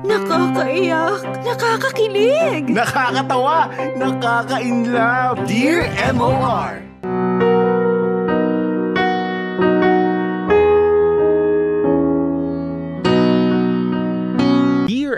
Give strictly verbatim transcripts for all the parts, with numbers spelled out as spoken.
Nakakaiyak, nakakakilig, nakakatawa, nakaka-inlove. Dear M O R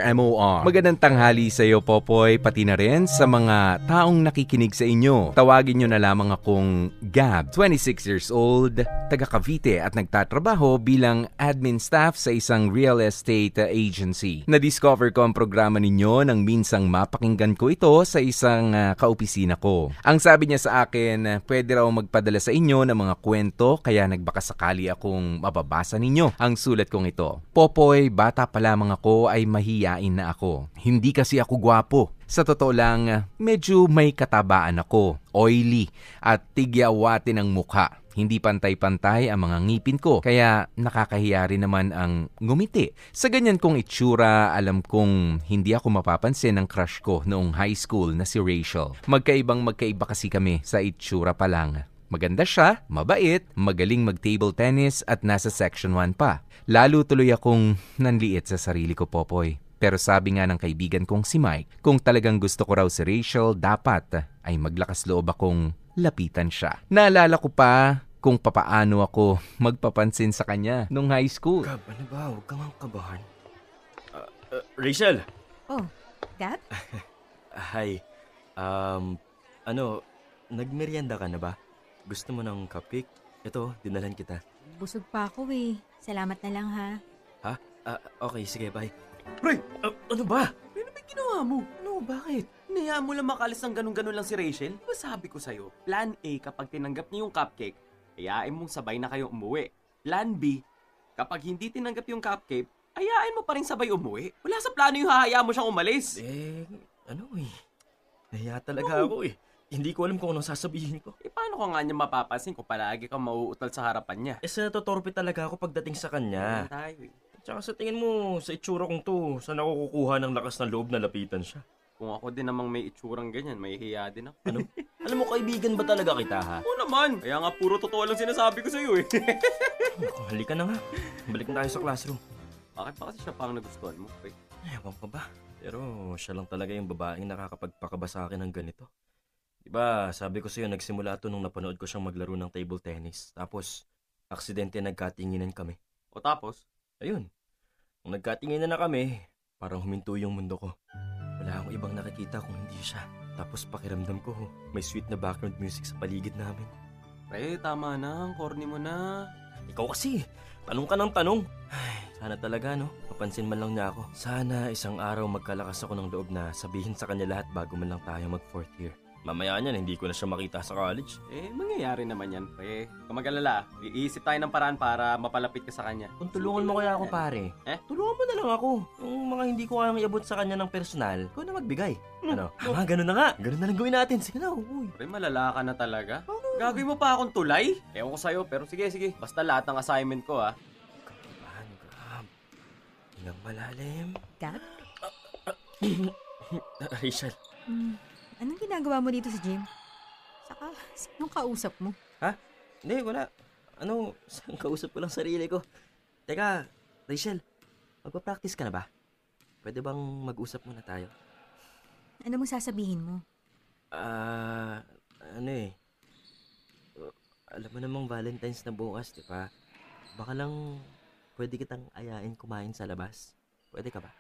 M O R. Magandang tanghali sa iyo, Popoy, pati na rin sa mga taong nakikinig sa inyo. Tawagin nyo na lamang akong Gab, twenty-six years old, taga Cavite at nagtatrabaho bilang admin staff sa isang real estate agency. Na-discover ko ang programa ninyo nang minsang mapakinggan ko ito sa isang uh, kaopisina ko. Ang sabi niya sa akin, pwede raw magpadala sa inyo ng mga kwento kaya nagbakasakali akong mababasa ninyo ang sulat kong ito. Popoy, bata pa lamang ako ay mahiya na ako. Hindi kasi ako gwapo. Sa totoo lang, medyo may katabaan ako, oily, at tigyawatin ang mukha. Hindi pantay-pantay ang mga ngipin ko, kaya nakakahiya rin naman ang ngumiti. Sa ganyan kong itsura, alam kong hindi ako mapapansin ng crush ko noong high school na si Rachel. Magkaibang magkaiba kasi kami sa itsura pa lang. Maganda siya, mabait, magaling mag-table tennis at nasa section one pa. Lalo tuloy akong nanliit sa sarili ko, Popoy. Pero sabi nga ng kaibigan kong si Mike, kung talagang gusto ko raw si Rachel, dapat ay maglakas loob akong lapitan siya. Naalala ko pa kung papaano ako magpapansin sa kanya nung high school. Gab, ano ba? Huwag kang kabahan. Uh, uh, Rachel! Oh, Dad? Hi. Um, ano, nagmerienda ka na ba? Gusto mo ng cupcake? Ito, dinalan kita. Busog pa ako eh. Salamat na lang ha. Ha? Uh, okay, sige, bye. Pre! Uh, ano ba? Pre, ano ba ginawa mo? No, bakit? Hinayaan mo lang makalas ng ganun-ganun lang si Rachel? Diba sabi ko sa'yo, plan A, kapag tinanggap niya yung cupcake, ayain mong sabay na kayo umuwi. Plan B, kapag hindi tinanggap yung cupcake, ayain mo pa rin sabay umuwi. Wala sa plano yung hahayaan mo siyang umalis. Eh, ano eh. Nahiya talaga no. Ako eh. Hindi ko alam kung anong sasabihin ko. Eh, paano ko nga niya mapapansin kung palagi kang mauutal sa harapan niya? Eh, natotorpe talaga ako pagdating sa kanya. Tayo eh. Tsaka sa tingin mo, sa itsura kong to, saan ako kukuha ng lakas ng loob na lapitan siya? Kung ako din namang may itsurang ganyan, may hiya din ako. Ano? Alam mo, kaibigan ba talaga kita, ha? Oo naman. Kaya nga, puro totoo lang sinasabi ko sa'yo eh. Oh, halika na nga. Balik na tayo sa classroom. Bakit pa kasi siya pang nagustuhan mo, Pek? Ewan ko ba? Pero siya lang talaga yung babaeng nakakapagpakaba sa akin ng ganito. Diba, sabi ko sa'yo, nagsimula ito nung napanood ko siyang maglaro ng table tennis. Tapos, aksidente nagkatinginan kami. O tapos? Ayun. Nung nagkatinginan na kami, parang huminto yung mundo ko. Wala akong ibang nakikita kung hindi siya. Tapos pakiramdam ko, may sweet na background music sa paligid namin. Pre, tama na. Ang corny mo na. Ikaw kasi. Tanong ka ng tanong. Ay, sana talaga, no? Papansin man lang niya ako. Sana isang araw magkalakas ako ng loob na sabihin sa kanya lahat bago man lang tayo mag-fourth year. Mamaya niyan, hindi ko na siya makita sa college. Eh, mangyayari naman yan, pre. Kumagalala, iisip tayo ng paraan para mapalapit ka sa kanya. Kung tulungan mo kaya ako, pare. Eh? Tulungan mo na lang ako. Yung mga hindi ko kayang iabot sa kanya ng personal, ikaw na magbigay. Ano? Tama, ganun na nga. Ganun na lang gawin natin. Sige na, uy. Pre, malala ka na talaga. Ano? Gagawin mo pa akong tulay? Ewan ko sa'yo, pero sige, sige. Basta lahat ng assignment ko, ha. Kapahan, Graham. Hingang malalim. Dad? Rachel. Hmm. Anong ginagawa mo dito sa gym? Saka, sinong kausap mo? Ha? Hindi, wala. Ano, saan kausap ko lang sarili ko? Teka, Rachel, magpa-practice ka na ba? Pwede bang mag-usap muna tayo? Ano mong sasabihin mo? Ah, uh, ano eh. Alam mo namang Valentine's na bukas, di ba? Baka lang pwede kitang ayain kumain sa labas. Pwede ka ba?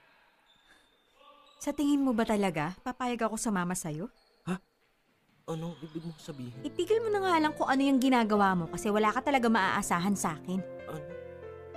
Sa tingin mo ba talaga, papayag ako sa mama sa'yo? Ha? Anong ibig mong sabihin? Itigil mo na nga lang kung ano yung ginagawa mo kasi wala ka talaga maaasahan sa'kin. Ano?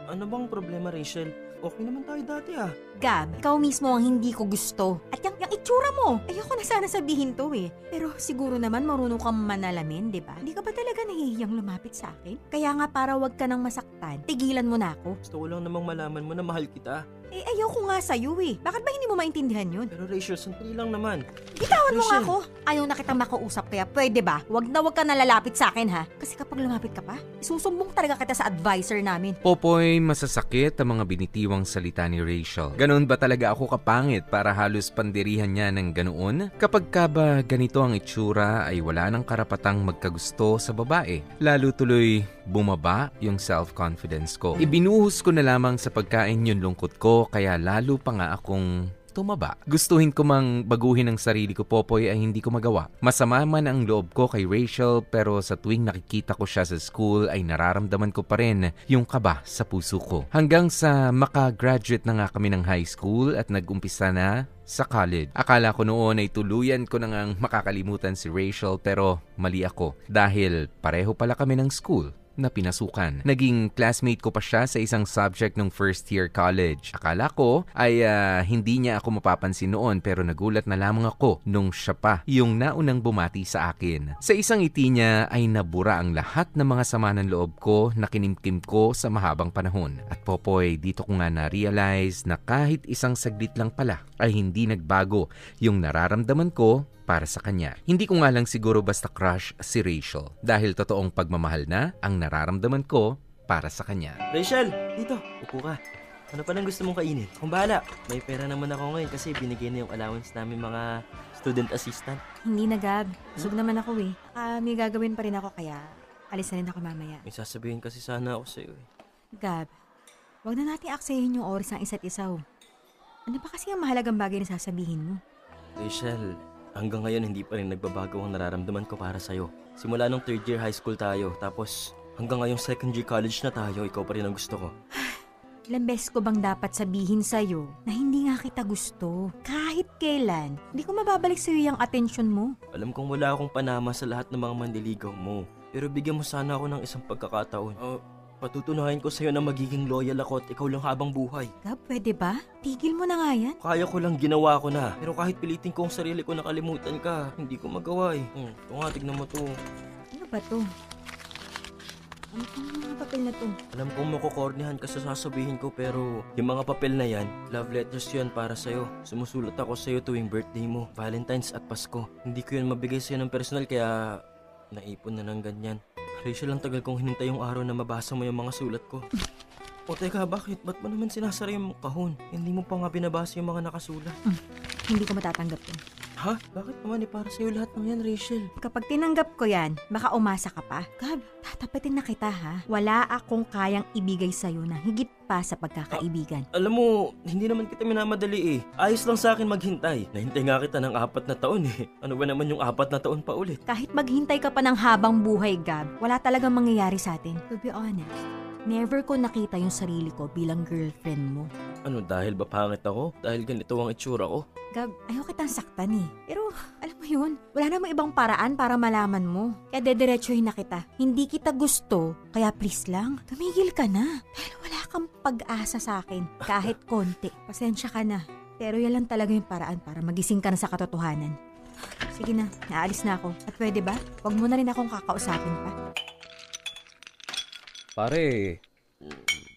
Ano bang problema, Rachel? Okay naman tayo dati ah. Gab, ikaw mismo ang hindi ko gusto. At yung, yung itsura mo, ayoko na sana sabihin to eh. Pero siguro naman marunong kang manalamin, di ba? Hindi ka ba talaga nahihiyang lumapit sa'kin? Kaya nga para wag ka nang masaktan, tigilan mo na ako. Gusto ko lang namang malaman mo na mahal kita. Eh, ayaw ko nga sa'yo eh. Bakit ba hindi mo maintindihan yun? Pero Rachel, sandali lang naman. Bitawan mo nga ako. Ayaw na kitang makausap kaya pwede ba? Wag na wag ka nalalapit sa akin ha. Kasi kapag lumapit ka pa, isusumbong talaga kita sa advisor namin. Popoy, masasakit ang mga binitiwang salita ni Rachel. Ganoon ba talaga ako kapangit para halos pandirihan niya ng ganoon? Kapag ka ba ganito ang itsura ay wala nang karapatang magkagusto sa babae. Lalo tuloy bumaba yung self-confidence ko. Ibinuhos ko na lamang sa pagkain yung lungkot ko kaya lalo pa nga akong tumaba. Gustuhin ko mang baguhin ang sarili ko, Popoy, ay hindi ko magawa. Masama man ang loob ko kay Rachel pero sa tuwing nakikita ko siya sa school ay nararamdaman ko pa rin yung kaba sa puso ko. Hanggang sa makagraduate na nga kami ng high school at nag-umpisa na sa college. Akala ko noon ay tuluyan ko na ngang makakalimutan si Rachel pero mali ako dahil pareho pala kami ng school na pinasukan. Naging classmate ko pa siya sa isang subject ng first year college. Akala ko ay uh, hindi niya ako mapapansin noon pero nagulat na lamang ako nung siya pa yung naunang bumati sa akin. Sa isang ngiti niya ay nabura ang lahat ng mga sama ng loob ko na kinimkim ko sa mahabang panahon. At Popoy, dito ko nga na-realize na kahit isang saglit lang pala ay hindi nagbago yung nararamdaman ko para sa kanya. Hindi ko nga lang siguro basta crush si Rachel dahil totoong pagmamahal na ang nararamdaman ko para sa kanya. Rachel, dito. Upo ka. Ano pa lang gusto mong kainin? Kung bahala, may pera naman ako ngayon kasi binigay na yung allowance namin mga student assistant. Hindi na, Gab. Busog hmm? naman ako eh. Uh, may gagawin pa rin ako kaya alis na rin ako mamaya. May sasabihin kasi sana ako sa'yo eh. Gab, wag na natin aksayin yung oras ng isa't isa. Ano pa kasi ang mahalagang bagay na sasabihin mo? Rachel, hanggang ngayon, hindi pa rin nagbabago ang nararamdaman ko para sa'yo. Simula nung third year high school tayo, tapos hanggang ngayong second year college na tayo, ikaw pa rin ang gusto ko. Ilang beses ko bang dapat sabihin sa'yo na hindi nga kita gusto? Kahit kailan, hindi ko mababalik sa'yo yung atensyon mo. Alam kong wala akong panama sa lahat ng mga mandiligaw mo, pero bigyan mo sana ako ng isang pagkakataon. Uh, Patutunayan ko sa'yo na magiging loyal ako at ikaw lang habang buhay. Gab, pwede ba? Tigil mo na nga yan. Kaya ko lang, ginawa ko na. Pero kahit pilitin ko ang sarili ko nakalimutan ka, hindi ko magawa eh. Hmm, ito nga, tignan mo to. Ano ba to? Ano yung papel na to? Alam kong makukornihan ka sa sasabihin ko pero yung mga papel na yan, love letters yan para sa'yo. Sumusulat ako sa'yo tuwing birthday mo, Valentines at Pasko. Hindi ko yun mabigay sa'yo ng personal kaya naipon na ng ganyan. Rachel, lang tagal kong hinintay yung araw na mabasa mo yung mga sulat ko. O teka, bakit? Ba't mo naman sinasara yung kahon? Hindi mo pa nga binabasa yung mga nakasulat. Mm, hindi ko matatanggap yun. Ha? Bakit naman eh? Para sa'yo lahat ng yan, Rachel. Kapag tinanggap ko yan, baka umasa ka pa. Gab, tatapatin na kita ha. Wala akong kayang ibigay sa'yo na higit pa sa pagkakaibigan. A- alam mo, hindi naman kita minamadali eh. Ayos lang sa'kin maghintay. Nahintay nga kita ng apat na taon eh. Ano ba naman yung apat na taon pa ulit? Kahit maghintay ka pa ng habang buhay, Gab, wala talagang mangyayari sa'tin. To be honest, never ko nakita yung sarili ko bilang girlfriend mo. Ano, dahil ba pangit ako? Dahil ganito ang itsura ko? Gab, ayaw kitang saktan eh. Pero, alam mo yun, wala namang ibang paraan para malaman mo. Kaya dediretsuhin na kita. Hindi kita gusto, kaya please lang, tumigil ka na. Dahil wala kang pag-asa sa akin, kahit konti. Pasensya ka na. Pero yan lang talaga yung paraan para magising ka na sa katotohanan. Sige na, naalis na ako. At pwede ba? Huwag mo na rin akong kakausapin pa. Pare,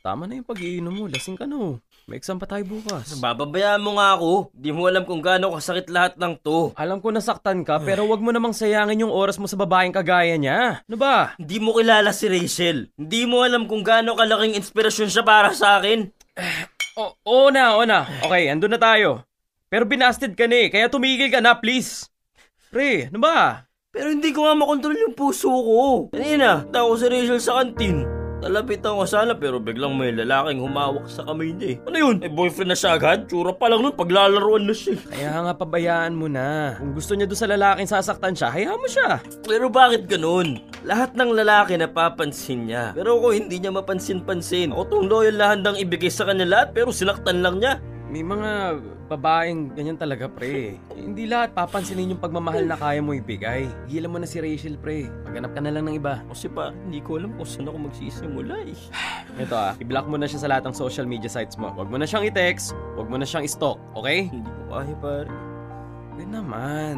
tama na yung pag-iinom mo. Lasing ka na no. May exam pa tayo bukas. Bababayaan mo nga ako. Di mo alam kung gaano kasakit lahat ng to. Alam ko nasaktan ka pero wag mo namang sayangin yung oras mo sa babaeng kagaya niya. Ano ba? Hindi mo kilala si Rachel. Hindi mo alam kung gaano kalaking inspirasyon siya para sa akin. Oo oh, oh na, oo oh na. Okay, andun na tayo. Pero binasted ka na eh, kaya tumigil ka na, please. Pre, ano ba? Pero hindi ko nga makontrol yung puso ko. Kanina, tao si Rachel sa kantin. Talapit ako sana pero biglang may lalaking humawak sa kamay niya eh. Ano yun? May boyfriend na siya agad? Tsura pa lang nun, paglalaroan na siya. Kaya nga pabayaan mo na. Kung gusto niya doon sa lalaking sasaktan siya, hayaan mo siya. Pero bakit ganun? Lahat ng lalaki napapansin niya. Pero ako hindi niya mapansin-pansin. Ako tong loyal na handang ibigay sa kanya lahat pero sinaktan lang niya. May mga babaeng ganyan talaga, pre. Hindi lahat papansinin yung pagmamahal na kaya mo ibigay. Higilan mo na si Rachel, pre. Maghanap ka na lang ng iba. Kasi pa, hindi ko alam kung saan ako magsisimula eh. Ito ah, i-block mo na siya sa lahat ng social media sites mo. Huwag mo na siyang i-text, huwag mo na siyang i-stalk, okay? Hindi ko kaya, pare. Hindi naman.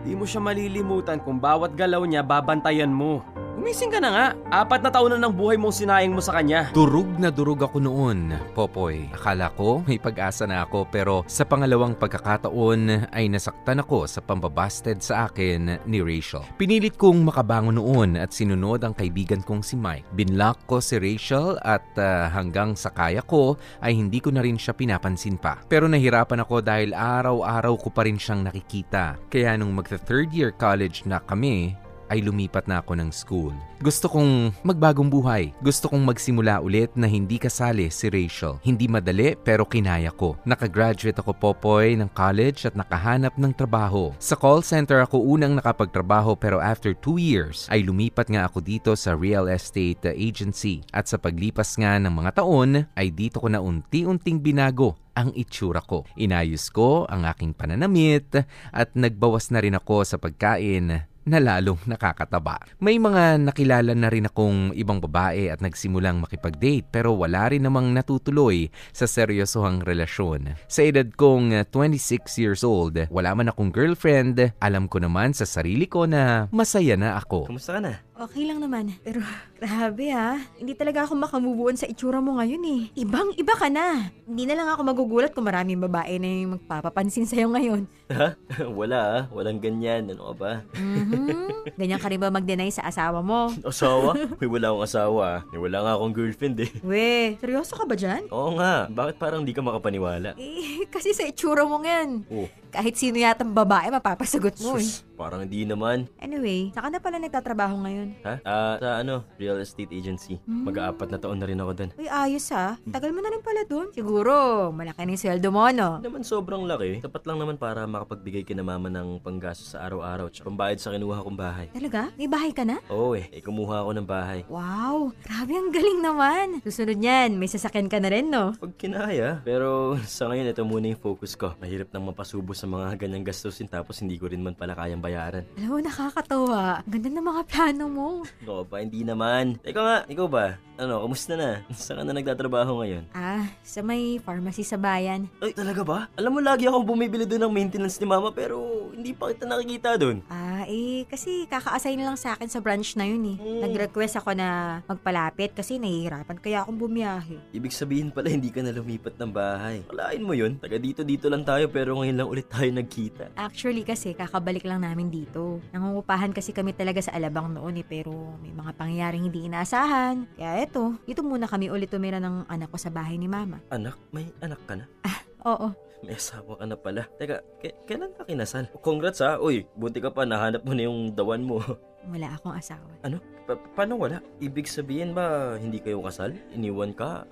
Hindi mo siya malilimutan kung bawat galaw niya babantayan mo. Gumising ka na nga. Apat na taon na ng buhay mong sinayang mo sa kanya. Durog na durog ako noon, Popoy. Akala ko may pag-asa na ako pero sa pangalawang pagkakataon ay nasaktan ako sa pambabasted sa akin ni Rachel. Pinilit kong makabangon noon at sinunod ang kaibigan kong si Mike. Binlock ko si Rachel at uh, hanggang sa kaya ko ay hindi ko na rin siya pinapansin pa. Pero nahirapan ako dahil araw-araw ko pa rin siyang nakikita. Kaya nung magta-third year college na kami, ay lumipat na ako ng school. Gusto kong magbagong buhay. Gusto kong magsimula ulit na hindi kasali si Rachel. Hindi madali pero kinaya ko. Nakagraduate ako, Popoy, ng college at nakahanap ng trabaho. Sa call center ako unang nakapagtrabaho pero after two years ay lumipat nga ako dito sa real estate agency. At sa paglipas nga ng mga taon ay dito ko na unti-unting binago ang itsura ko. Inayos ko ang aking pananamit at nagbawas na rin ako sa pagkain na lalong nakakataba. May mga nakilala na rin akong ibang babae at nagsimulang makipag-date pero wala rin namang natutuloy sa seryosohang relasyon. Sa edad kong twenty-six years old, wala man akong girlfriend, alam ko naman sa sarili ko na masaya na ako. Kumusta ka na? Okay lang naman. Pero grabe ha, hindi talaga ako makamubuon sa itsura mo ngayon eh. Ibang-iba ka na. Hindi na lang ako magugulat kung maraming babae na yung magpapapansin sa'yo ngayon. Ha? Wala ha? Walang ganyan. Ano ka ba? Mm-hmm. Ganyan ka rin ba mag-deny sa asawa mo? Asawa? May wala akong asawa. May wala nga akong girlfriend eh. We, seryoso ka ba dyan? Oo nga. Bakit parang di ka makapaniwala? Eh, kasi sa itsura mo ngayon. Oh. Kahit sino yatang babae, mapapasagot mo eh. Sus, parang di naman. Anyway, saka na pala nagtatrabaho ngayon? Ha? Uh, sa ano, real estate agency. Mm. Mag-aapat na taon na rin ako doon. Uy, ayos ha. Tagal mo na rin pala doon. Siguro, malaki na yung sweldo mo, no? Naman sobrang laki. Tapat lang naman para makapagbigay kina mama ng panggasos sa araw-araw at pambayad sa kinuha kong bahay. Talaga? May bahay ka na? Oo eh. Eh, kumuha ako ng bahay. Wow! Grabe, ang galing naman. Susunod niyan, may sasakyan ka na rin, no? Pag kinaya. Pero sa ngayon, ito muna yung focus ko. Mahirap nang mapasubo sa mga ganyang gastusin tapos hindi ko rin man pala kayang bayaran. Alam mo, nakakatawa. Ganda ng mga plano mo. Oo ba? Hindi naman. Ikaw nga, ikaw ba? Ano, kamusta na? Saan ka na nagtatrabaho ngayon? Ah, sa may pharmacy sa bayan. Ay, talaga ba? Alam mo, lagi akong bumibili doon ng maintenance ni mama pero hindi pa kita nakikita doon. Ah, eh, kasi kaka-assign lang sa akin sa branch na yun eh. Hmm. Nag-request ako na magpalapit kasi nahihirapan kaya akong bumiyahe. Ibig sabihin pala, hindi ka na lumipat ng bahay. Kalain mo yun. Taga dito-dito lang tayo pero ngayon lang ulit tayo nagkita. Actually kasi, kakabalik lang namin dito. Nangungupahan kasi kami talaga sa Alabang noon eh. Pero may mga pangyayaring hindi inaasahan. Kaya eto, dito muna kami ulit tumira ng anak ko sa bahay ni mama. Anak? May anak ka na? Ah, oo. May asawa ka na pala. Teka, k- kailan ka kinasal? Congrats ha. Uy, buti ka pa nahanap mo na yung dawan mo. Wala akong asawa. Ano? Pa- paano wala? Ibig sabihin ba hindi kayo kasal? Iniwan ka?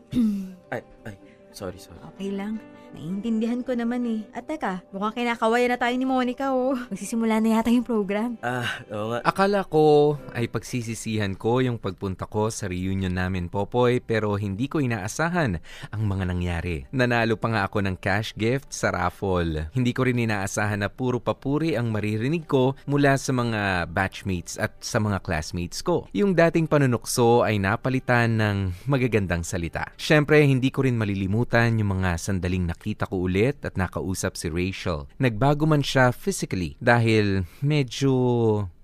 ay, ay. Sorry, sorry. Okay lang. Naiintindihan ko naman eh. At teka, mukhang kinakawayan na tayo ni Monica oh. Magsisimula na yata yung program. Ah, oo nga. Akala ko ay pagsisisihan ko yung pagpunta ko sa reunion namin, Popoy, pero hindi ko inaasahan ang mga nangyari. Nanalo pa nga ako ng cash gift sa raffle. Hindi ko rin inaasahan na puro papuri ang maririnig ko mula sa mga batchmates at sa mga classmates ko. Yung dating panunukso ay napalitan ng magagandang salita. Siyempre, hindi ko rin malilimutan yung mga sandaling nakikita. Nakita ko ulit at nakausap si Rachel. Nagbago man siya physically dahil medyo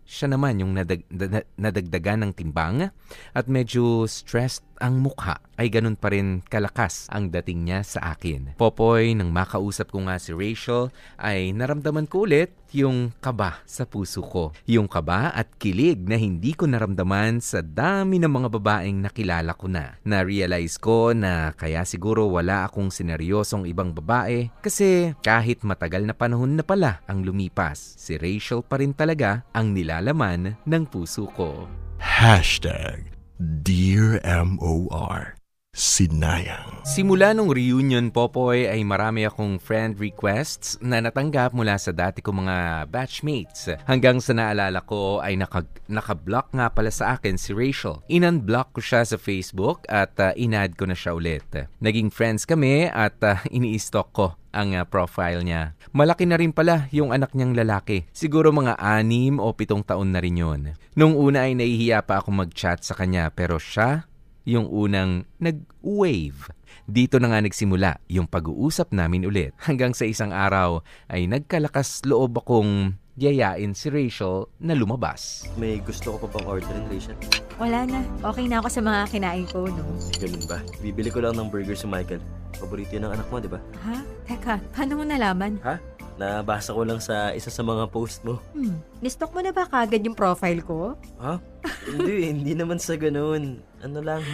siya naman yung nadag- na- nadagdagan ng timbang at medyo stressed ang mukha. Ay ganun pa rin kalakas ang dating niya sa akin. Popoy, nang makausap ko nga si Rachel, ay naramdaman ko ulit yung kaba sa puso ko. Yung kaba at kilig na hindi ko naramdaman sa dami ng mga babaeng nakilala ko na. Na-realize ko na kaya siguro wala akong seneryosong ibang babae kasi kahit matagal na panahon na pala ang lumipas, si Rachel pa rin talaga ang nilalaman ng puso ko. Hashtag Dear M O R Sinayang. Simula nung reunion, Popoy, ay marami akong friend requests na natanggap mula sa dati kong mga batchmates. Hanggang sa naalala ko ay naka, nakablock nga pala sa akin si Rachel. In-unblock ko siya sa Facebook at uh, in-add ko na siya ulit. Naging friends kami at uh, ini-stalk ko ang uh, profile niya. Malaki na rin pala yung anak niyang lalaki. Siguro mga anim o pitong taon na rin yun. Nung una ay nahihiya pa ako mag-chat sa kanya pero siya yung unang nag-wave. Dito na nga nagsimula yung pag-uusap namin ulit. Hanggang sa isang araw ay nagkalakas loob akong yayain si Rachel na lumabas. May gusto ko pa bang orderin, Rachel? Wala na. Okay na ako sa mga kinain ko, no? Ganun ba? Bibili ko lang ng burger si Michael. Paborito yun ng anak mo, di ba? Ha? Teka, paano mo nalaman? Ha? Nabasa ko lang sa isa sa mga post mo. Hmm. Nistok mo na ba kagad yung profile ko? Ha? Hindi, hindi naman sa ganun. Ano lang.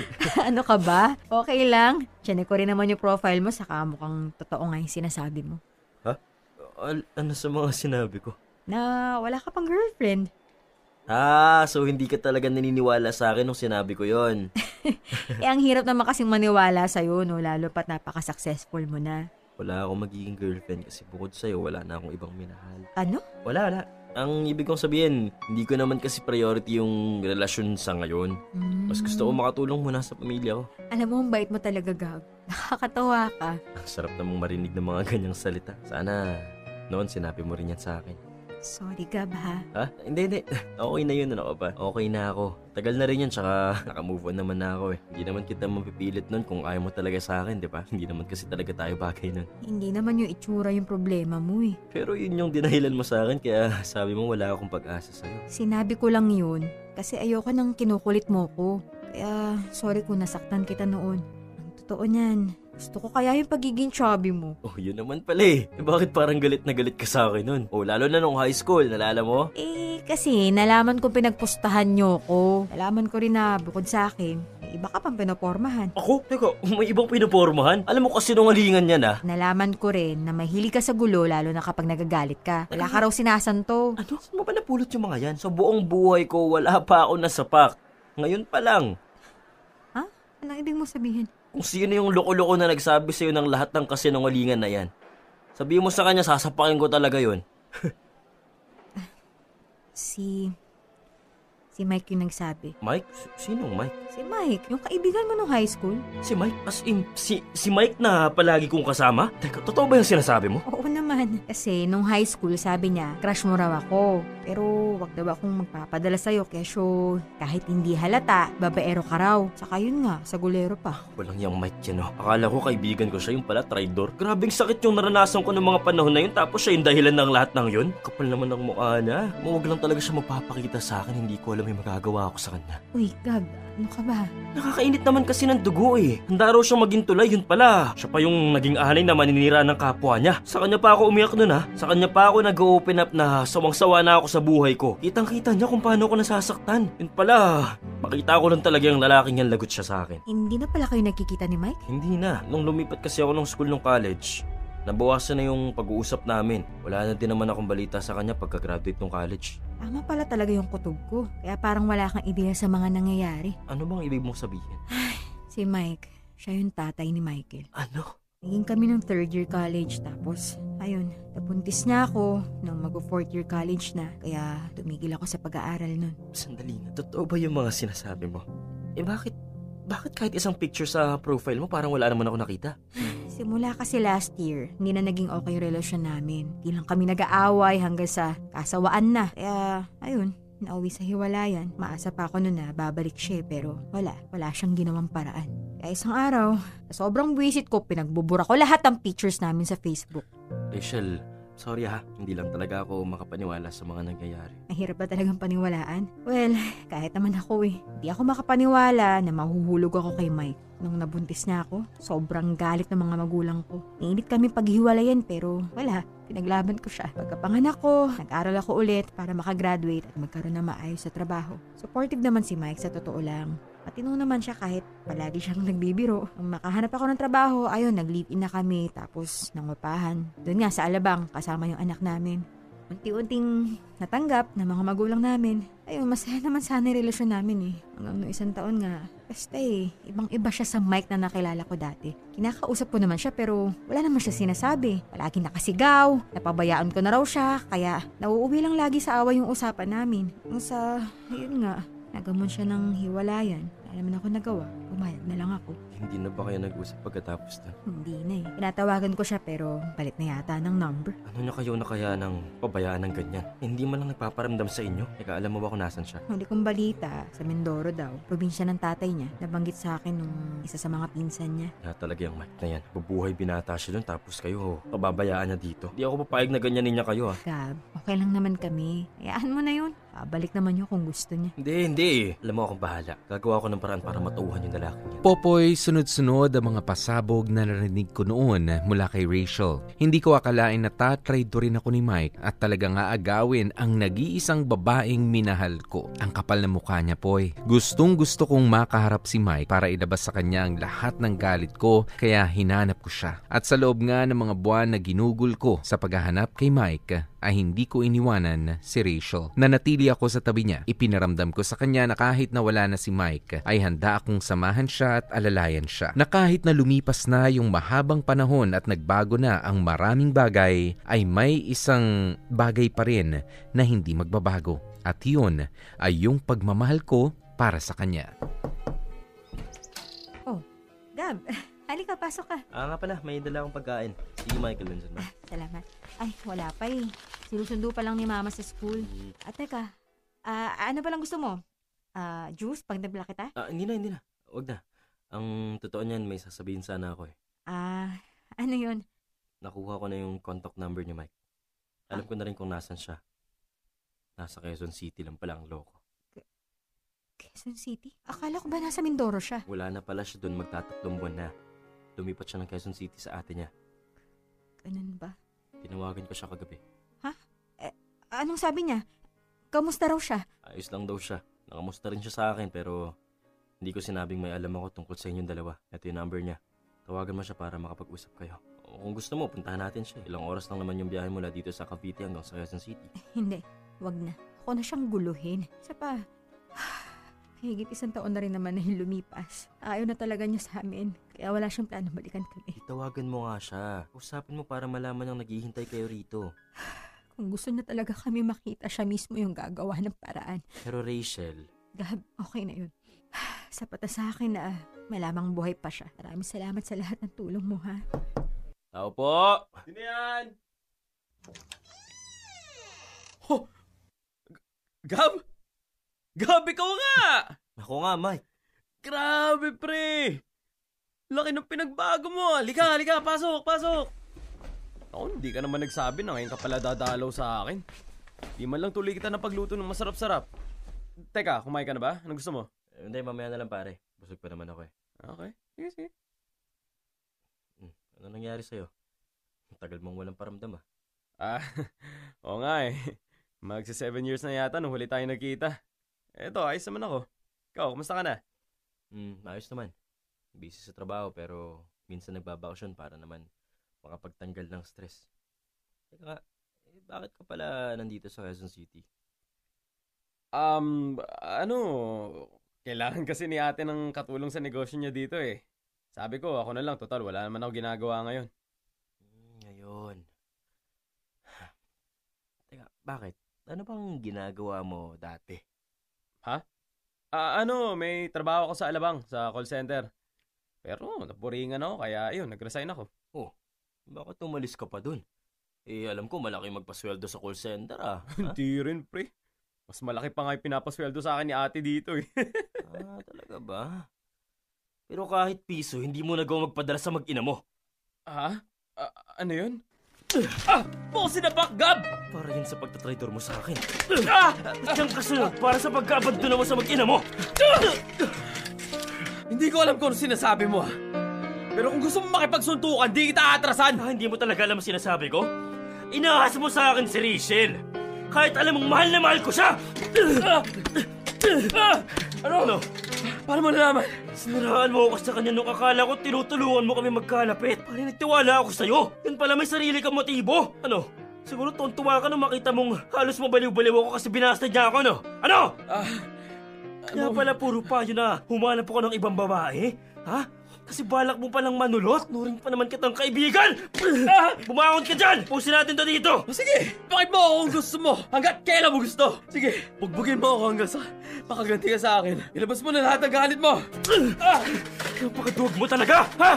Ano ka ba? Okay lang. Tiyanin ko rin naman yung profile mo, saka mukhang totoo nga yung sinasabi mo. Ha? Al- ano sa mga sinabi ko? Na wala ka pang girlfriend. Ah, so hindi ka talaga naniniwala sa akin nung sinabi ko yon. Eh, ang hirap naman kasing maniwala sa'yo, no? Lalo pat napaka-successful mo na. Wala akong magiging girlfriend kasi bukod sa'yo, wala na akong ibang minahal. Ano? Wala, wala. Ang ibig kong sabihin, hindi ko naman kasi priority yung relasyon sa ngayon. Mm. Mas gusto ko makatulong muna sa pamilya ko. Alam mo, ang bait mo talaga, Gab. Nakakatawa ka. Ang sarap namang marinig ng mga ganyang salita. Sana noon sinabi mo rin yan sa akin. Sorry, Gab, ha? Ha? Hindi, hindi. Okay na yun. Ano ka ba? Okay na ako. Tagal na rin yun, tsaka nakamove on naman na ako eh. Hindi naman kita mapipilit nun kung ayaw mo talaga sa akin, di ba? Hindi naman kasi talaga tayo bagay nun. Hindi naman yung itsura yung problema mo eh. Pero yun yung dinahilan mo sa akin, kaya sabi mo wala akong pag-asa sa'yo. Sinabi ko lang yun, kasi ayoko nang kinukulit mo ko. Kaya sorry kung nasaktan kita noon. Ang totoo niyan, gusto ko kaya yung pagiging chubby mo. Oh, yun naman pala eh. Eh bakit parang galit na galit ka sa akin nun? Oh, lalo na nung high school, nalala mo? Eh, kasi nalaman ko pinagpustahan niyo ko. Nalaman ko rin na bukod sa akin, may iba ka pang pinapormahan. Ako? Teka, may ibang pinapormahan? Alam mo kasi nungalingan niya na. Nalaman ko rin na mahilig ka sa gulo lalo na kapag nagagalit ka. Wala ka raw sinasanto. Ano? Saan mo ba napulot yung mga yan? Sa buong buhay ko, wala pa ako nasapak. Ngayon pa lang. Ha? Anong ibig mo sabihin? Kung sino yung loko-loko na nagsabi sa'yo ng lahat ng kasinungalingan na yan, sabihin mo sa kanya, sasapakin ko talaga yun. Si... Si Mike yung nagsabi. Mike? Sinong Mike? Si Mike. Yung kaibigan mo nung high school. Si Mike? As in, si, si Mike na palagi kong kasama? Teka, totoo ba yung sinasabi mo? Oo naman. Kasi nung high school, sabi niya, crush mo raw ako. Pero wag daw akong magpapadala sa'yo. Kesyo, kahit hindi halata, babaero ka raw. Saka yun nga, sa gulero pa. Walang yung Mike yan, oh. Akala ko kaibigan ko siya, yung pala, traidor. Grabing sakit yung naranasan ko ng mga panahon na yun, tapos siya yung dahilan ng lahat ng yun. Kapal naman ang mukha niya. Huwag lang talaga siya magpapakita sa akin, hindi ko alam may magagawa ako sa kanya. Uy, Gab, ano ka ba? Nakakainit naman kasi ng dugo eh. Handa raw siya maging tulay, yun pala. Siya pa yung naging anay na maninira ng kapwa niya. Sa kanya pa ako umiyak nun ha. Sa kanya pa ako nag-open up na sawang-sawa na ako sa buhay ko. Kitang-kita niya kung paano ako nasasaktan. Yun pala, makita ko lang talaga yung lalaking yan, lagot siya sa akin. Hindi na pala kayo nagkikita ni Mike? Hindi na. Nung lumipat kasi ako ng school ng college, nabawasan na yung pag-uusap namin. Wala na din naman akong balita sa kanya pagka-graduate ng college. Tama pala talaga yung kutub ko. Kaya parang wala kang ideya sa mga nangyayari. Ano bang ibig mong sabihin? Ay, si Mike. Siya yung tatay ni Michael. Ano? Naging kami ng third year college tapos, ayun, napuntis niya ako nung mag-fourth year college na. Kaya tumigil ako sa pag-aaral nun. Sandali na, totoo ba yung mga sinasabi mo? Eh bakit? Bakit kahit isang picture sa profile mo parang wala naman ako nakita? Simula kasi last year, hindi na naging okay yung relasyon namin. Hindi lang kami nag-aaway hanggang sa kasawaan na. Kaya, ayun, nauwi sa hiwalayan. Maasa pa ako noon na babalik siya pero wala. Wala siyang ginawang paraan. Kaya isang araw, sa sobrang buwisit ko, pinagbubura ko lahat ng pictures namin sa Facebook. Rachel, sorry ha, hindi lang talaga ako makapaniwala sa mga nangyayari. Mahirap ba talagang paniwalaan? Well, kahit naman ako eh. Hindi ako makapaniwala na mahuhulog ako kay Mike. Nung nabuntis na ako, sobrang galit ng mga magulang ko. Niinit kami paghiwalayan pero wala, pinaglaban ko siya. Pagkapanganak ko, nag-aral ako ulit para makagraduate at magkaroon ng maayos sa trabaho. Supportive naman si Mike sa totoo lang. Matino naman siya kahit palagi siyang nagbibiro. Nung makahanap ako ng trabaho, ayun, nag-live-in na kami tapos nangupahan. Doon nga sa Alabang, kasama yung anak namin. Unti-unting natanggap ng mga magulang namin. Ayun, masaya naman sana yung relasyon namin eh. Hanggang isang taon nga, basta eh, ibang-iba siya sa Mike na nakilala ko dati. Kinakausap ko naman siya pero wala naman siya sinasabi. Palagi nakasigaw, napabayaan ko na raw siya, kaya nauuwi lang lagi sa away yung usapan namin. Ang sa, ayun nga, nagamon siya ng hiwalayan. Wala naman ako nagawa. Pumayag na lang ako. Hindi na ba kayo nag-usap pagkatapos na? Hindi na eh. Pinatawagan ko siya pero palit na yata ng number. Ano na kayo na kaya ng pabayaan ng ganyan? Hindi man lang nagpaparamdam sa inyo. Eka, alam mo ba kung nasan siya? Huli kong balita, sa Mindoro daw. Probinsya ng tatay niya. Nabanggit sa akin nung isa sa mga pinsan niya. Na talaga yung Mike na yan. Bubuhay binata siya dun tapos kayo oh, pababayaan niya dito. Di ako papayag na ganyan niya kayo ah. Gab, okay lang naman kami. Hayaan mo na yun. Balik naman niyo kung gusto niya. Hindi, hindi. Alam mo akong bahala. Gagawa ko ng paraan para matuuhan yung lalaki niya. Popoy, sunod-sunod ang mga pasabog na narinig ko noon mula kay Rachel. Hindi ko akalain na tatrade to rin ako ni Mike at talagang aagawin ang nag-iisang babaeng minahal ko. Ang kapal na mukha niya, Poy. Gustong gusto kong makaharap si Mike para ilabas sa kanya ang lahat ng galit ko kaya hinanap ko siya. At sa loob nga ng mga buwan na ginugol ko sa paghahanap kay Mike, ay hindi ko iniwanan si Rachel. Nanatili ako sa tabi niya. Ipinaramdam ko sa kanya na kahit na wala na si Mike, ay handa akong samahan siya at alalayan siya. Na kahit na lumipas na yung mahabang panahon at nagbago na ang maraming bagay, ay may isang bagay pa rin na hindi magbabago. At yun ay yung pagmamahal ko para sa kanya. Oh, Gab! Halika, pasok ka. Ah, nga pala, may dala akong pagkain. Sige, Michael, dun ah, salamat. Ay, wala pa eh. Sinusundo pa lang ni Mama sa school. At teka, uh, ano ba lang gusto mo? Uh, juice, pag nabla kita? Ah, hindi na, hindi na. Huwag na. Ang totoo niyan, may sasabihin sana ako eh. Ah, ano yun? Nakuha ko na yung contact number ni Mike. Alam ah. ko na rin kung nasan siya. Nasa Quezon City lang pala ang loko. Quezon City? Akala ko ba nasa Mindoro siya? Wala na pala siya dun, magtatatlong buwan na. Lumipat siya ng Quezon City sa ate niya. Ganun ba? Tinawagan ko siya kagabi. Ha? Eh, anong sabi niya? Kamusta raw siya? Ayos lang daw siya. Nakamusta rin siya sa akin pero hindi ko sinabing may alam ako tungkol sa inyong dalawa. Ito yung number niya. Tawagan mo siya para makapag-usap kayo. O kung gusto mo, puntahan natin siya. Ilang oras lang naman yung biyahe mula dito sa Cavite hanggang sa Quezon City. Eh, hindi. Wag na. Ako na siyang guluhin. Isa pa, higit isang taon na rin naman na lumipas. Ayaw na talaga niya sa amin. Kaya wala siyang plano balikan kami. Itawagan mo nga siya. Usapin mo para malaman ang naghihintay kayo rito. Kung gusto niya talaga kami makita, siya mismo yung gagawa ng paraan. Pero Rachel... Gab, okay na yun. Sapat na sa akin na malamang buhay pa siya. Maraming salamat sa lahat ng tulong mo, ha? Tao po! Sino yan? Oh! Gab! Gabi ka nga! Ako nga, Mike. Grabe, pre! Laki ng pinagbago mo! Halika, halika! Pasok, pasok! Ako, hindi ka naman nagsabi na ngayon ka pala dadalaw sa akin. Di man lang tuloy kita na pagluto ng masarap-sarap. Teka, kumain ka na ba? Anong gusto mo? Hindi, mamaya na lang, pare. Busog pa naman ako eh. Okay, sige, sige. Ano nangyari sa'yo? Tagal mong walang paramdam ah. Ah, oo nga eh. Magsa seven years na yata nung huli tayo nakita. Eto, ayos naman ako. Ikaw, kumusta ka na? Hmm, ayos naman. Busy sa trabaho pero minsan nagbabakasyon para naman makapagtanggal ng stress. Teka nga, eh, bakit ka pala nandito sa Quezon City? Um, ano, kailangan kasi ni ate ng katulong sa negosyo niya dito eh. Sabi ko, ako na lang, total, wala naman ako ginagawa ngayon. Hmm, ngayon. Teka, bakit? Ano bang ginagawa mo dati? Ha? Ah, ano, may trabaho ako sa Alabang, sa call center. Pero napuringan ako, kaya yun, nag-resign ako. Oh, bakit umalis ka pa dun? Eh, alam ko, malaki magpasweldo sa call center ah. Hindi rin, pre. Mas malaki pa nga yung pinapasweldo sa akin ni ate dito eh. Ah, talaga ba? Pero kahit piso, hindi mo nagawa magpadala sa mag-ina mo. Ha? Ah, ano yun? Ah! Buko sinabak, Gab! Para yan sa pagtatraidor mo sa akin. Ah! Siyang kasunod para sa pagka-abandona mo sa mag-ina mo! Ah! Hindi ko alam kung ano sinasabi mo, ha? Pero kung gusto mo makipagsuntukan, di kita atrasan! Ah, hindi mo talaga alam ang sinasabi ko? Inaahas mo sa akin si Rachel! Kahit alam mong mahal na mahal ko siya! Ah! Ah! Ano? Ano? Paano mo nalaman? Siniraan mo ako sa kanya nung akala ko tinutulungan mo kami magkalapit. Parang nagtiwala ako sa'yo. Yan pala may sarili kang motibo. Ano? Siguro tontuwa ka nung makita mong halos mabaliw-baliw ako kasi binasta niya ako, no? Ano? Uh, Kaya ano? pala puro payo na humanap ko ng ibang babae? Ha? Kasi balak mo palang manulot. Nuring pa naman kitang kaibigan. Ah, bumangon ka dyan. Pusin natin to dito. Oh, sige. Bakit mo ako kung gusto mo? Hanggat kailan mo gusto? Sige. Bugbugin mo ako hanggang sa makaganti ka sa akin. Ilabas mo na lahat ang galit mo. Ah, napakaduwag mo talaga, ha?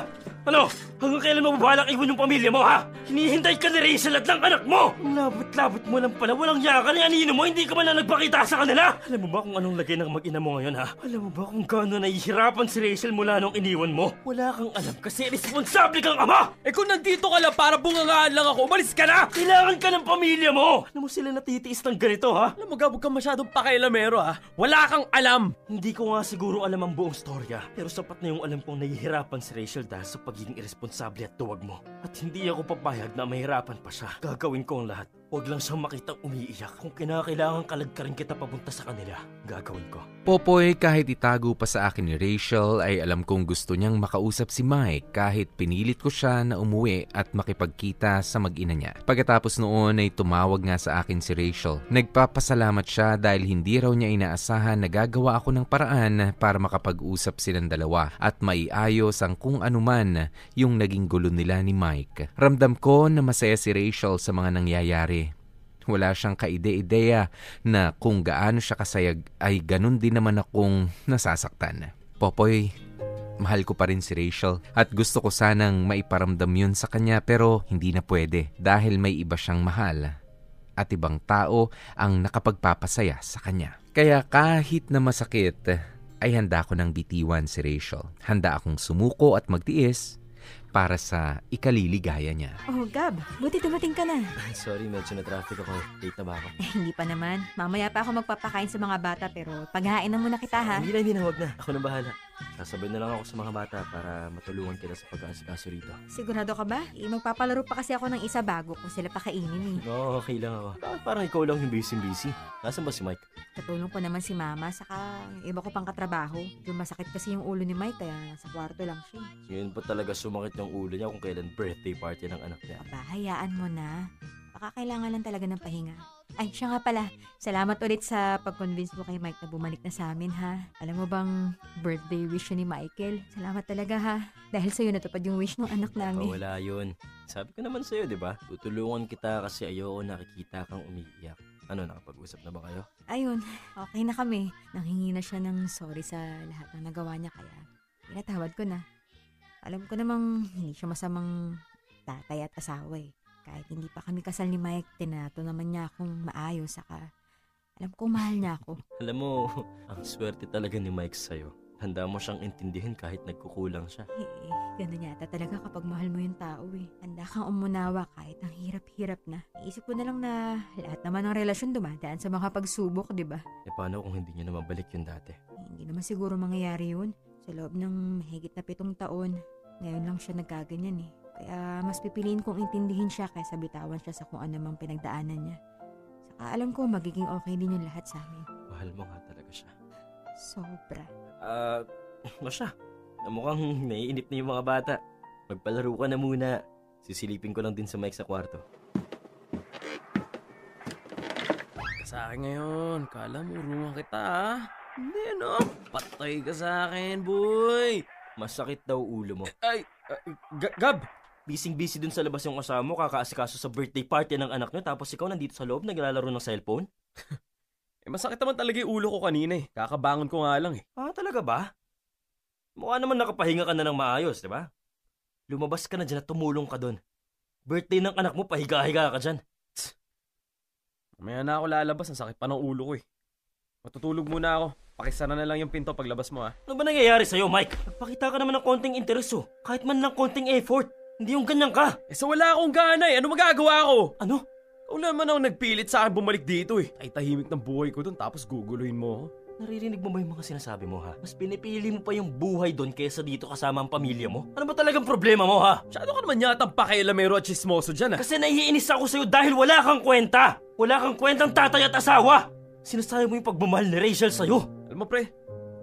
Ano? Hanggang kailan mo babalak iwan yung pamilya mo, ha? Hinihintay ka ni Rachel at lang anak mo! Labot-labot mo lang pala, walang yaka ni Anino mo, hindi ka man lang nagpakita sa kanila! Alam mo ba kung anong lagay ng mag-ina mo ngayon, ha? Alam mo ba kung gaano nahihirapan si Rachel mula nung iniwan mo? Wala kang alam kasi responsable kang ama! Eh kung nandito ka lang para bungangaan lang ako, umalis ka na! Kailangan ka ng pamilya mo! Alam mo sila natitiis ng ganito, ha? Alam mo, huwag kang masyadong pakialamero, ha? Wala kang alam! Hindi ko nga siguro alam ang buong storya, pero sapat na yung alam kong nahihirapan si Rachel dahil sa pagiging responsable at tuwag mo. At hindi ako papayag na mahirapan pa siya. Gagawin ko ang lahat. Huwag lang siyang makitang umiiyak. Kung kinakailangan kalagkarin kita papunta sa kanila, gagawin ko. Popoy, kahit itago pa sa akin ni Rachel, ay alam kong gusto niyang makausap si Mike kahit pinilit ko siya na umuwi at makipagkita sa mag-ina niya. Pagkatapos noon ay tumawag nga sa akin si Rachel. Nagpapasalamat siya dahil hindi raw niya inaasahan na gagawa ako ng paraan para makapag-usap silang dalawa at maiayos ang kung anuman yung yung naging gulo nila ni Mike. Ramdam ko na masaya si Rachel sa mga nangyayari. Wala siyang kaide-ideya na kung gaano siya kasayag ay ganun din naman akong nasasaktan. Popoy, mahal ko pa rin si Rachel at gusto ko sanang maiparamdam yun sa kanya pero hindi na pwede dahil may iba siyang mahal at ibang tao ang nakapagpapasaya sa kanya. Kaya kahit na masakit ay handa ko ng bitiwan si Rachel. Handa akong sumuko at magtiis para sa ikaliligaya niya. Oh, Gab, buti dumating ka na. Sorry, medyo na-traffic ako. Late na ba ako? Eh, hindi pa naman. Mamaya pa ako magpapakain sa mga bata pero paghain na muna kita, ha? Hindi na, hindi na, huwag na. Ako na bahala. Sasabay na lang ako sa mga bata para matulungan kita sa pag-aasikaso rito. Sigurado ka ba? Eh, magpapalaro pa kasi ako ng isa bago kung sila pakainin, eh. Oo, no, okay lang ako. Bakit parang ikaw lang yung busy-busy? Nasaan ba si Mike? Katulong ko naman si Mama, saka iba ko pang katrabaho. Yung masakit kasi yung ulo ni Mike, kaya nasa kwarto lang siya. Yun pa talaga sumakit ng ulo niya kung kailan birthday party ng anak niya. Papa, hayaan mo na. Baka kailangan lang talaga ng pahinga. Ay, siya nga pala. Salamat ulit sa pag-convince mo kay Mike na bumalik na sa amin, ha? Alam mo bang birthday wish ni Michael? Salamat talaga, ha? Dahil sa'yo natupad yung wish ng anak namin. Oh, wala yun. Sabi ko naman sa'yo, di ba? Tutulungan kita kasi ayoko nakikita kang umiiyak. Ano, nakapag-usap na ba kayo? Ayun, okay na kami. Nanghingi na siya ng sorry sa lahat ng nagawa niya, kaya pinatawad ko na. Alam ko namang hindi siya masamang tatay at asawa, eh. Kahit hindi pa kami kasal ni Mike, tinato naman niya akong maayos, saka alam ko mahal niya ako. Alam mo, ang swerte talaga ni Mike sa'yo. Handa mo siyang intindihin kahit nagkukulang siya. Eh, eh, ganun yata talaga kapag mahal mo yung tao, eh. Handa kang umunawa kahit ang hirap-hirap na. Iisip ko na lang na lahat naman ng relasyon dumadaan sa mga pagsubok, di ba? E paano kung hindi niya na mabalik yun dati? Eh, hindi naman siguro mangyayari yun. Sa loob ng higit na pitong taon, ngayon lang siya nagkaganyan, eh. Kaya mas pipiliin kong intindihin siya kaysa bitawan siya sa kung anumang pinagdaanan niya. Saka alam ko magiging okay din yung lahat sa amin. Mahal mo nga talaga siya. Sobra. Ah, uh, masya. Mukhang naiinip na yung mga bata. Magpalaro ka na muna. Sisilipin ko lang din sa Mike sa kwarto. Sa akin ngayon, kala mo urungan kita, ha? Hindi, no? Patay ka sa akin, boy. Masakit daw ulo mo. Ay, ay g- Gab! Bising-busy dun sa labas yung kasama mo, kakaasikaso sa birthday party ng anak niyo, tapos ikaw nandito sa loob, naglalaro ng cellphone? Eh, masakit naman talaga yung ulo ko kanina, eh. Kakabangon ko nga lang, eh. Ah, talaga ba? Mukha naman nakapahinga ka na ng maayos, di ba? Lumabas ka na dyan at tumulong ka dun. Birthday ng anak mo, pahiga-higa ka dyan. Mamaya na ako lalabas, ang sakit pa ng ulo ko, eh. Matutulog muna ako. Pakisara na lang yung pinto paglabas mo, ha? Ano ba nangyayari sa'yo, Mike? Nagpakita ka naman ng konting interes, oh. Kahit man lang konting effort. Hindi yung ganyan ka. Eh, so wala akong gana, eh. Ano magagawa ko? Ano? Ikaw naman ako nagpilit sa akin bumalik dito, eh. Ay, tahimik ng buhay ko doon tapos guguluhin mo. Naririnig mo ba yung mga sinasabi mo, ha? Mas pinipili mo pa yung buhay doon kaysa dito kasama ang pamilya mo? Ano ba talagang problema mo, ha? Masyado ka naman yata ang pakialamero at chismoso dyan, ha? Kasi naiinis ako sa'yo dahil wala kang kwenta. Wala kang kwentang tatay at asawa. Sinasaya mo yung pagmamahal ni Rachel sa'yo. Alam mo, pre,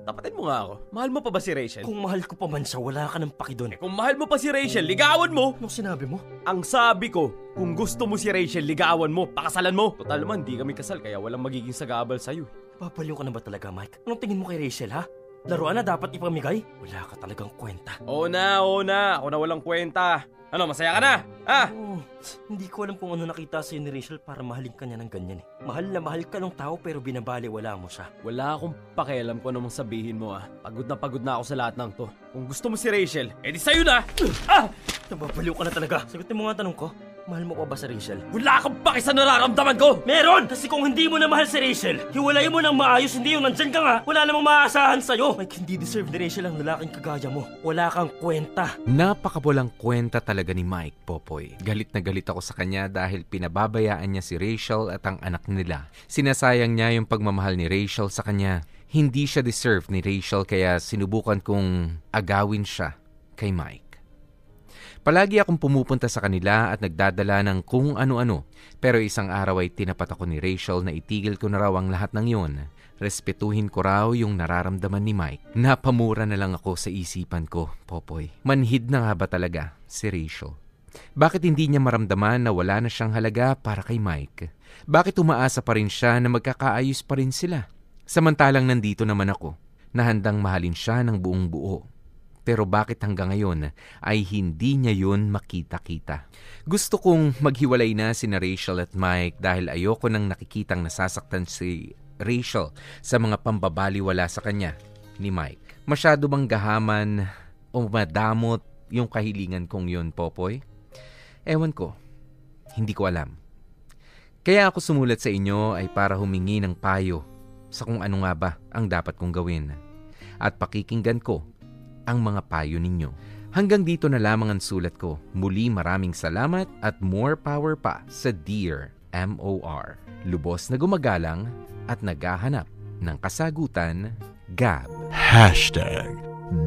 tapatin mo nga ako. Mahal mo pa ba si Rachel? Kung mahal ko pa man siya, wala ka ng pakidon. Kung mahal mo pa si Rachel, ligawan mo. Anong sinabi mo? Ang sabi ko, kung gusto mo si Rachel, ligawan mo, pakasalan mo. Total naman, di kami kasal, kaya walang magiging sagabal sa'yo. Napapaliw ka na ba talaga, Mike? Anong tingin mo kay Rachel, ha? Laruan na dapat ipamigay? Wala ka talagang kwenta. Oo na, oo na. Ako na walang kwenta. Ano, masaya ka na? Ah! Oh, hindi ko alam kung ano nakita sa'yo ni Rachel para mahalin ka niya ng ganyan eh. Mahal na mahal ka ng tao pero binabaliwala mo siya. Wala akong pakialam kung anong sabihin mo ah. Pagod na pagod na ako sa lahat ng to. Kung gusto mo si Rachel, edi sa'yo na! Ah! Nababaliw ka na talaga. Sagutin mo nga tanong ko. Mahal mo pa ba si Rachel? Wala akong paki sa nararamdaman ko! Meron! Kasi kung hindi mo na mahal si Rachel, hiwalay mo nang maayos, hindi yung nandyan ka nga, wala namang maaasahan sa'yo! Mike, hindi deserve ni Rachel ang lalaking kagaya mo. Wala kang kwenta. Napakawalang kwenta talaga ni Mike, Popoy. Galit na galit ako sa kanya dahil pinababayaan niya si Rachel at ang anak nila. Sinasayang niya yung pagmamahal ni Rachel sa kanya. Hindi siya deserve ni Rachel kaya sinubukan kong agawin siya kay Mike. Palagi akong pumupunta sa kanila at nagdadala ng kung ano-ano. Pero isang araw ay tinapat ako ni Rachel na itigil ko na raw ang lahat ng yon. Respetuhin ko raw yung nararamdaman ni Mike. Napamura na lang ako sa isipan ko, Popoy. Manhid na nga ba talaga si Rachel? Bakit hindi niya maramdaman na wala na siyang halaga para kay Mike? Bakit umaasa pa rin siya na magkakaayos pa rin sila? Samantalang nandito naman ako na handang mahalin siya ng buong buo. Pero bakit hanggang ngayon ay hindi niya yun makita-kita? Gusto kong maghiwalay na sina Rachel at Mike dahil ayoko nang nakikitang nasasaktan si Rachel sa mga pambabaliwala sa kanya ni Mike. Masyado bang gahaman o madamot yung kahilingan kong yun, Popoy? Ewan ko. Hindi ko alam. Kaya ako sumulat sa inyo ay para humingi ng payo sa kung ano nga ba ang dapat kong gawin. At pakikinggan ko ang mga payo ninyo. Hanggang dito na lamang ang sulat ko. Muli maraming salamat at more power pa sa Dear M O R Lubos na gumagalang at naghahanap ng kasagutan, Gab. Hashtag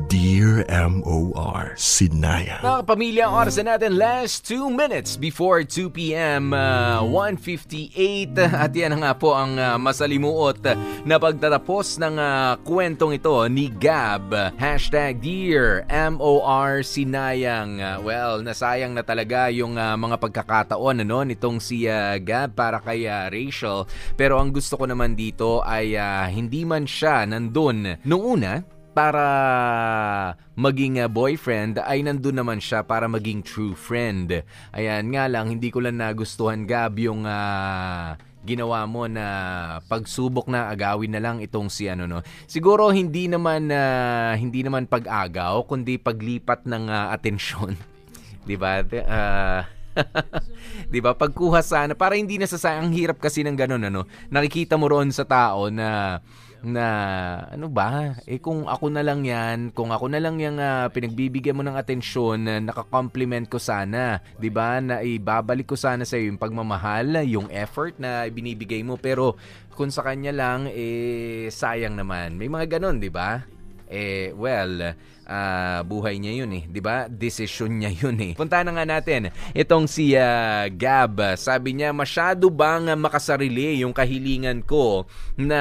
Dear M O R Sinaya. Mga kapamilya, ang oras na natin last two minutes before two p m Uh, one fifty-eight At yan nga po ang uh, masalimuot na pagtatapos ng uh, kwentong ito ni Gab. Hashtag Dear M O R Sinayang. Uh, well, nasayang na talaga yung uh, mga pagkakataon ano, nitong si uh, Gab para kay uh, Rachel. Pero ang gusto ko naman dito ay uh, hindi man siya nandun noong una para maging boyfriend, ay nandun naman siya para maging true friend. Ayan, nga lang, hindi ko lang nagustuhan, Gab, yung uh, ginawa mo na pagsubok na agawin na lang itong si ano no. Siguro hindi naman, uh, hindi naman pag-agaw, kundi paglipat ng uh, atensyon. Diba? Ah... Uh, diba? Pagkuha sana, para hindi nasasayang. Ang hirap kasi ng ganun, ano? Nakikita mo roon sa tao na na ano ba, eh kung ako na lang yan, kung ako na lang yung uh, pinagbibigyan mo ng atensyon, uh, nakakompliment ko sana, diba? Na ibabalik ko sana sa'yo yung pagmamahal, yung effort na binibigay mo, pero kung sa kanya lang, eh sayang naman. May mga ganun, diba? Eh, well, uh, buhay niya yun eh, di ba? Desisyon niya yun eh. Punta na nga natin itong si uh, Gab. Sabi niya, masyado bang makasarili yung kahilingan ko na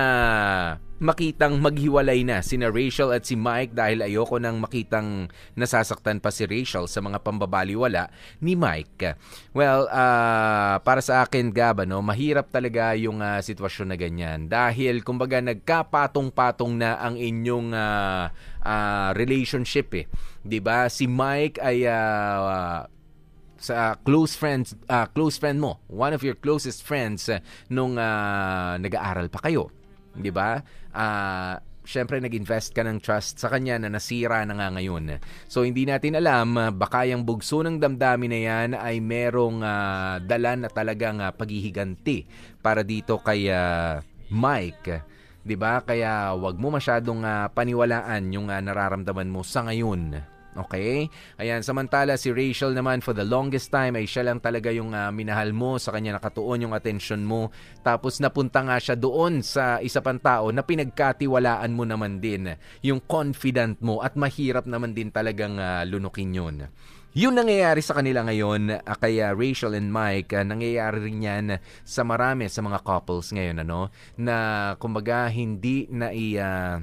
makitang maghiwalay na sina Rachel at si Mike dahil ayoko nang makitang nasasaktan pa si Rachel sa mga pambabaliwala ni Mike. Well, uh, para sa akin, Gab, ano, mahirap talaga yung uh, sitwasyon na ganyan dahil kumbaga nagkapatong-patong na ang inyong uh, uh, relationship eh. 'Di ba? Si Mike ay uh, uh, sa close friends, uh, close friend mo, one of your closest friends uh, nung uh, nag-aaral pa kayo. Diba? Ah, uh, syempre nag-invest ka ng trust sa kanya na nasira na nga ngayon. So hindi natin alam, baka yung bugso ng damdamin na yan ay merong uh, dala na talagang uh, paghihiganti para dito kay uh, Mike. 'Di ba? Kaya 'wag mo masyadong uh, paniwalaan yung uh, nararamdaman mo sa ngayon. Okay? Ayan, samantala si Rachel naman for the longest time ay siya lang talaga yung uh, minahal mo, sa kanya nakatuon yung atensyon mo. Tapos napunta nga siya doon sa isa pang tao na pinagkatiwalaan mo naman din, yung confident mo, at mahirap naman din talagang uh, lunukin yun. Yung nangyayari sa kanila ngayon, uh, kaya Rachel and Mike, uh, nangyayari rin yan sa marami sa mga couples ngayon, ano? Na kumbaga hindi na i... Uh,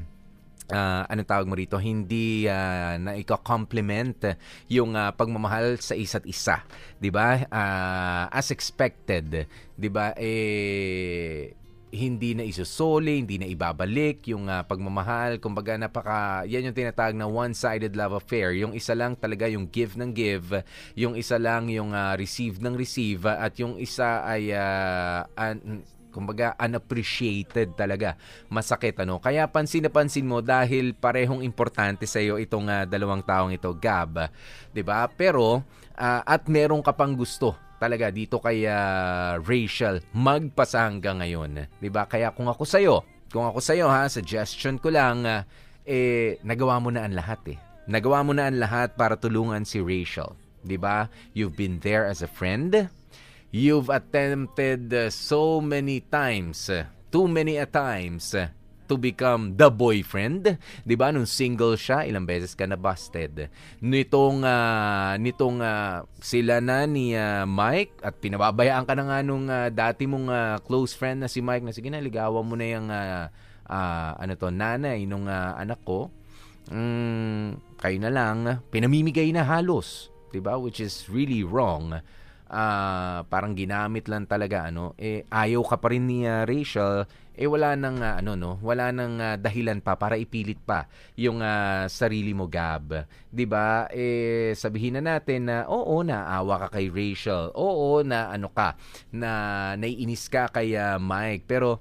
Uh, anong tawag mo rito, hindi uh, na i-compliment yung uh, pagmamahal sa isa't isa, diba? Uh, as expected, diba? Eh, hindi na isusole, hindi na ibabalik yung uh, pagmamahal. Kumbaga napaka, yan yung tinatawag na one-sided love affair. Yung isa lang talaga yung give ng give, yung isa lang yung uh, receive ng receive, at yung isa ay uh, un, kumbaga unappreciated talaga. Masakit, ano? Kaya pansin na pansin mo dahil parehong importante sa iyo itong uh, dalawang taong ito, Gab. 'Di ba? Pero uh, at meron ka pang gusto talaga dito kay uh, Rachel, magpasa hanggang ngayon, 'di ba? Kaya kung ako sa iyo, kung ako sa iyo ha, suggestion ko lang uh, eh nagawa mo na ang lahat eh. Nagawa mo na ang lahat para tulungan si Rachel, 'di ba? You've been there as a friend. You've attempted uh, so many times, uh, too many a times uh, to become the boyfriend, 'di ba? Nung single siya, ilang beses ka na busted. Nitong uh, nitong uh, sila na ni uh, Mike, at pinababayaan ka na nga nung uh, dati mong uh, close friend na si Mike na sige na ligawan mo na yung uh, uh, ano to, nanay nung uh, anak ko. Mm, kayo na lang, pinamimigay na halos, 'di ba? Which is really wrong. Uh, parang ginamit lang talaga, ano, eh ayaw ka pa rin ni uh, Rachel, eh wala nang uh, ano no, wala nang uh, dahilan pa para ipilit pa yung uh, sarili mo, Gab, 'di ba? Eh sabihin na natin na oo, naawa ka kay Rachel. Oo, na ano ka, na naiinis ka kay uh, Mike, pero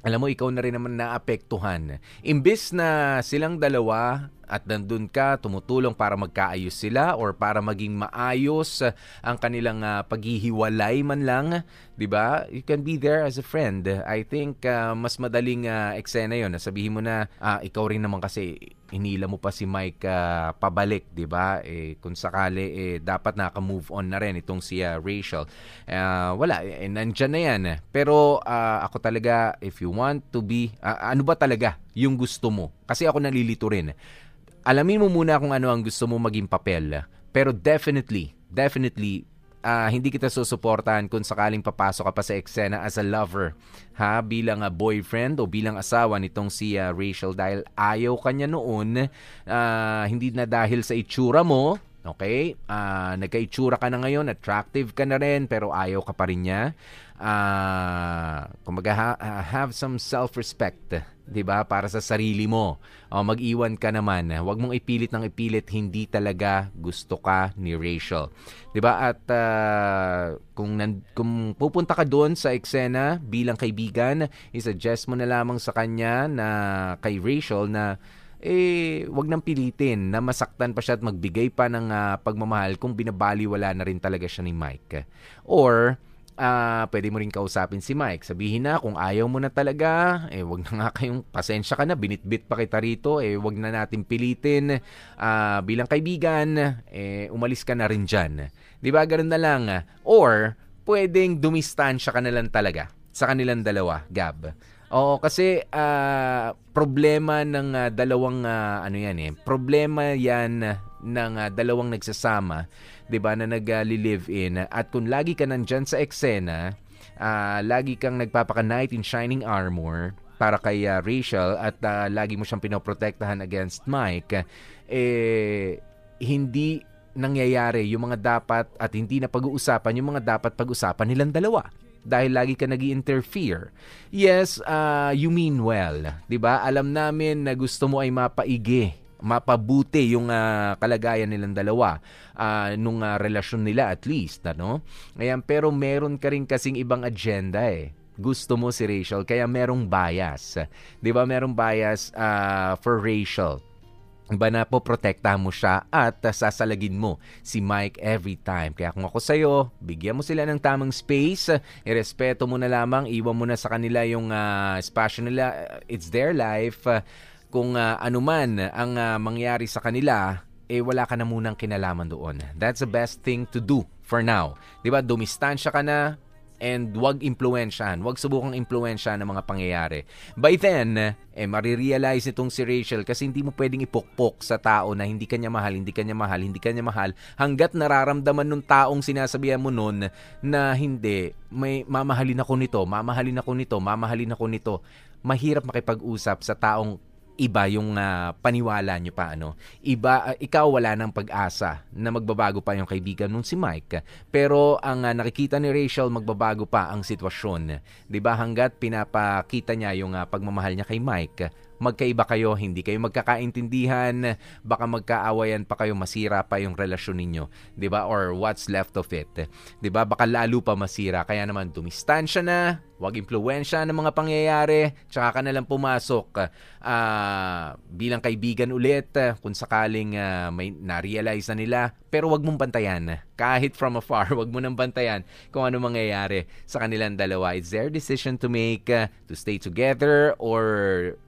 alam mo, ikaw na rin naman naapektuhan. Imbis na silang dalawa at nandun ka, tumutulong para magkaayos sila or para maging maayos ang kanilang uh, paghihiwalay man lang, di ba? You can be there as a friend. I think uh, mas madaling uh, eksena yun. Sabihin mo na, ah, ikaw rin naman kasi hinila mo pa si Mike uh, pabalik, di ba? Eh, kung sakali, eh, dapat naka-move on na rin itong si uh, Rachel. Uh, wala, eh, nandyan na yan. Pero uh, ako talaga, if you want to be, uh, ano ba talaga yung gusto mo? Kasi ako nalilito rin. Alamin mo muna kung ano ang gusto mo maging papel. Pero definitely, definitely, uh, hindi kita susuportahan kung sakaling papasok ka pa sa eksena as a lover. Ha? Bilang uh, boyfriend o bilang asawa nitong si uh, Rachel, dahil ayaw kanya noon. Uh, hindi na dahil sa itsura mo. Okay? Uh, nagka-itsura ka na ngayon, attractive ka na rin, pero ayaw ka pa rin niya. Uh, kumbaga, ha- have some self-respect, diba? Para sa sarili mo. O, mag-iwan ka naman. Huwag mong ipilit ng ipilit, hindi talaga gusto ka ni Rachel. Diba? At uh, kung, nan- kung pupunta ka doon sa eksena bilang kaibigan, isuggest mo na lamang sa kanya na kay Rachel na eh wag nang pilitin na masaktan pa siya at magbigay pa ng uh, pagmamahal kung binabaliwala na rin talaga siya ni Mike. Or uh, pwede mo rin kausapin si Mike. Sabihin na kung ayaw mo na talaga, eh wag na nga kayong, pasensya ka na, binitbit pa kita rito, eh wag na natin pilitin, uh, bilang kaibigan, eh umalis ka na rin dyan. Diba? Ganun na lang. Or pwedeng dumistansya ka na lang talaga sa kanilang dalawa, Gab. Oo, kasi uh, problema ng uh, dalawang uh, ano yan eh. Problema yan ng uh, dalawang nagsasama, 'di ba, na nag-live in. At kung lagi ka nandiyan sa eksena, uh, lagi kang nagpapaka-knight in shining armor para kay uh, Rachel at uh, lagi mo siyang pinoprotektahan against Mike, eh hindi nangyayari yung mga dapat at hindi na pag-uusapan yung mga dapat pag-usapan nilang dalawa. Dahil lagi ka nag-i-interfere. Yes, uh, you mean well. Diba? Alam namin na gusto mo ay mapaigi, mapabuti yung uh, kalagayan nilang dalawa. Uh, nung uh, relasyon nila at least. Ano? Ayan, pero meron ka rin kasing ibang agenda eh. Gusto mo si Rachel. Kaya merong bias. Diba? Merong bias uh, for Rachel. Ba na po, protektahan mo siya at uh, sasalagin mo si Mike every time. Kaya kung ako sa'yo, bigyan mo sila ng tamang space, irespeto mo na lamang, iwan mo na sa kanila yung uh, espasyo nila, it's their life. Uh, kung uh, anuman ang uh, mangyari sa kanila, eh wala ka na munang kinalaman doon. That's the best thing to do for now. Diba, dumistansya ka na, and wag impluwensyahan, wag subukang impluwensyahan ng mga pangyayari. By then, eh, marirealize nitong si Rachel kasi hindi mo pwedeng ipukpok sa tao na hindi kanya mahal, hindi kanya mahal, hindi kanya mahal, hanggat nararamdaman nung taong sinasabihan mo nun na hindi, may mamahalin ako nito, mamahalin ako nito, mamahalin ako nito. Mahirap makipag-usap sa taong iba yung uh, paniwala nyo pa, ano. Iba, uh, ikaw wala ng pag-asa na magbabago pa yung kaibigan nun si Mike. Pero ang uh, nakikita ni Rachel, magbabago pa ang sitwasyon. Diba, hanggat pinapakita niya yung uh, pagmamahal niya kay Mike, magkaiba kayo, hindi kayo magkakaintindihan, baka magkaawayan pa kayo, masira pa yung relasyon ninyo, 'di ba? Or what's left of it. 'Di ba? Baka lalo pa masira. Kaya naman dumistansya na, 'wag impluwensya ng mga pangyayari, tsaka ka na lang pumasok uh, bilang kaibigan ulit kung sakaling uh, may na-realize na nila, pero 'wag mong bantayan. Kahit from afar, 'wag mo nang bantayan kung ano mangyayari sa kanilang dalawa. It's their decision to make, uh, to stay together or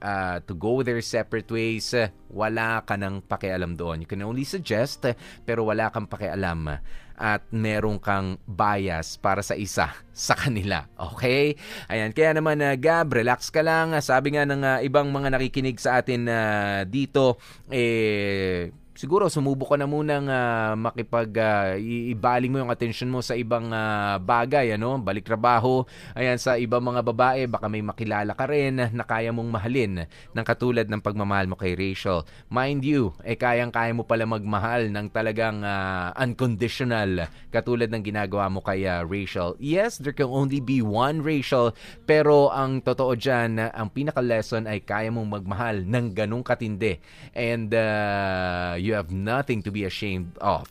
uh, to go their separate ways. Wala ka nang pakialam doon. You can only suggest, pero wala kang pakialam at meron kang bias para sa isa sa kanila. Okay? Ayan, kaya naman uh, Gab, relax ka lang. Sabi nga ng uh, ibang mga nakikinig sa atin uh, dito, eh siguro sumubok ka na munang uh, makipag uh, ibaling mo yung attention mo sa ibang uh, bagay, ano, balik trabaho, ayan, sa ibang mga babae, baka may makilala ka rin na kaya mong mahalin ng katulad ng pagmamahal mo kay Rachel. Mind you, eh kayang-kaya mo pala magmahal ng talagang uh, unconditional katulad ng ginagawa mo kay uh, Rachel. Yes, there can only be one Rachel, pero ang totoo dyan, ang pinaka-lesson ay kaya mong magmahal ng ganung katindi, and uh, you have nothing to be ashamed of,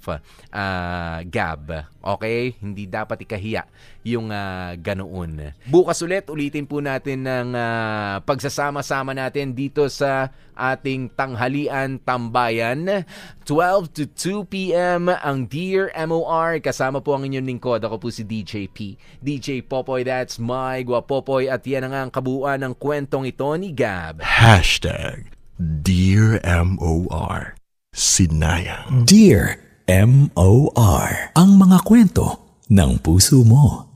uh, Gab. Okay? Hindi dapat ikahiya yung uh, ganoon. Bukas ulit, ulitin po natin ng uh, pagsasama-sama natin dito sa ating tanghalian tambayan. twelve to two p.m. ang Dear M O R Kasama po ang inyong lingkod. Ako po si D J P. D J Popoy, that's my Gwapopoy. At yan ang, ang kabuuan ng kwentong ito ni Gab. Hashtag Dear M O R Sinayang. Dear M O R Ang mga kwento ng puso mo.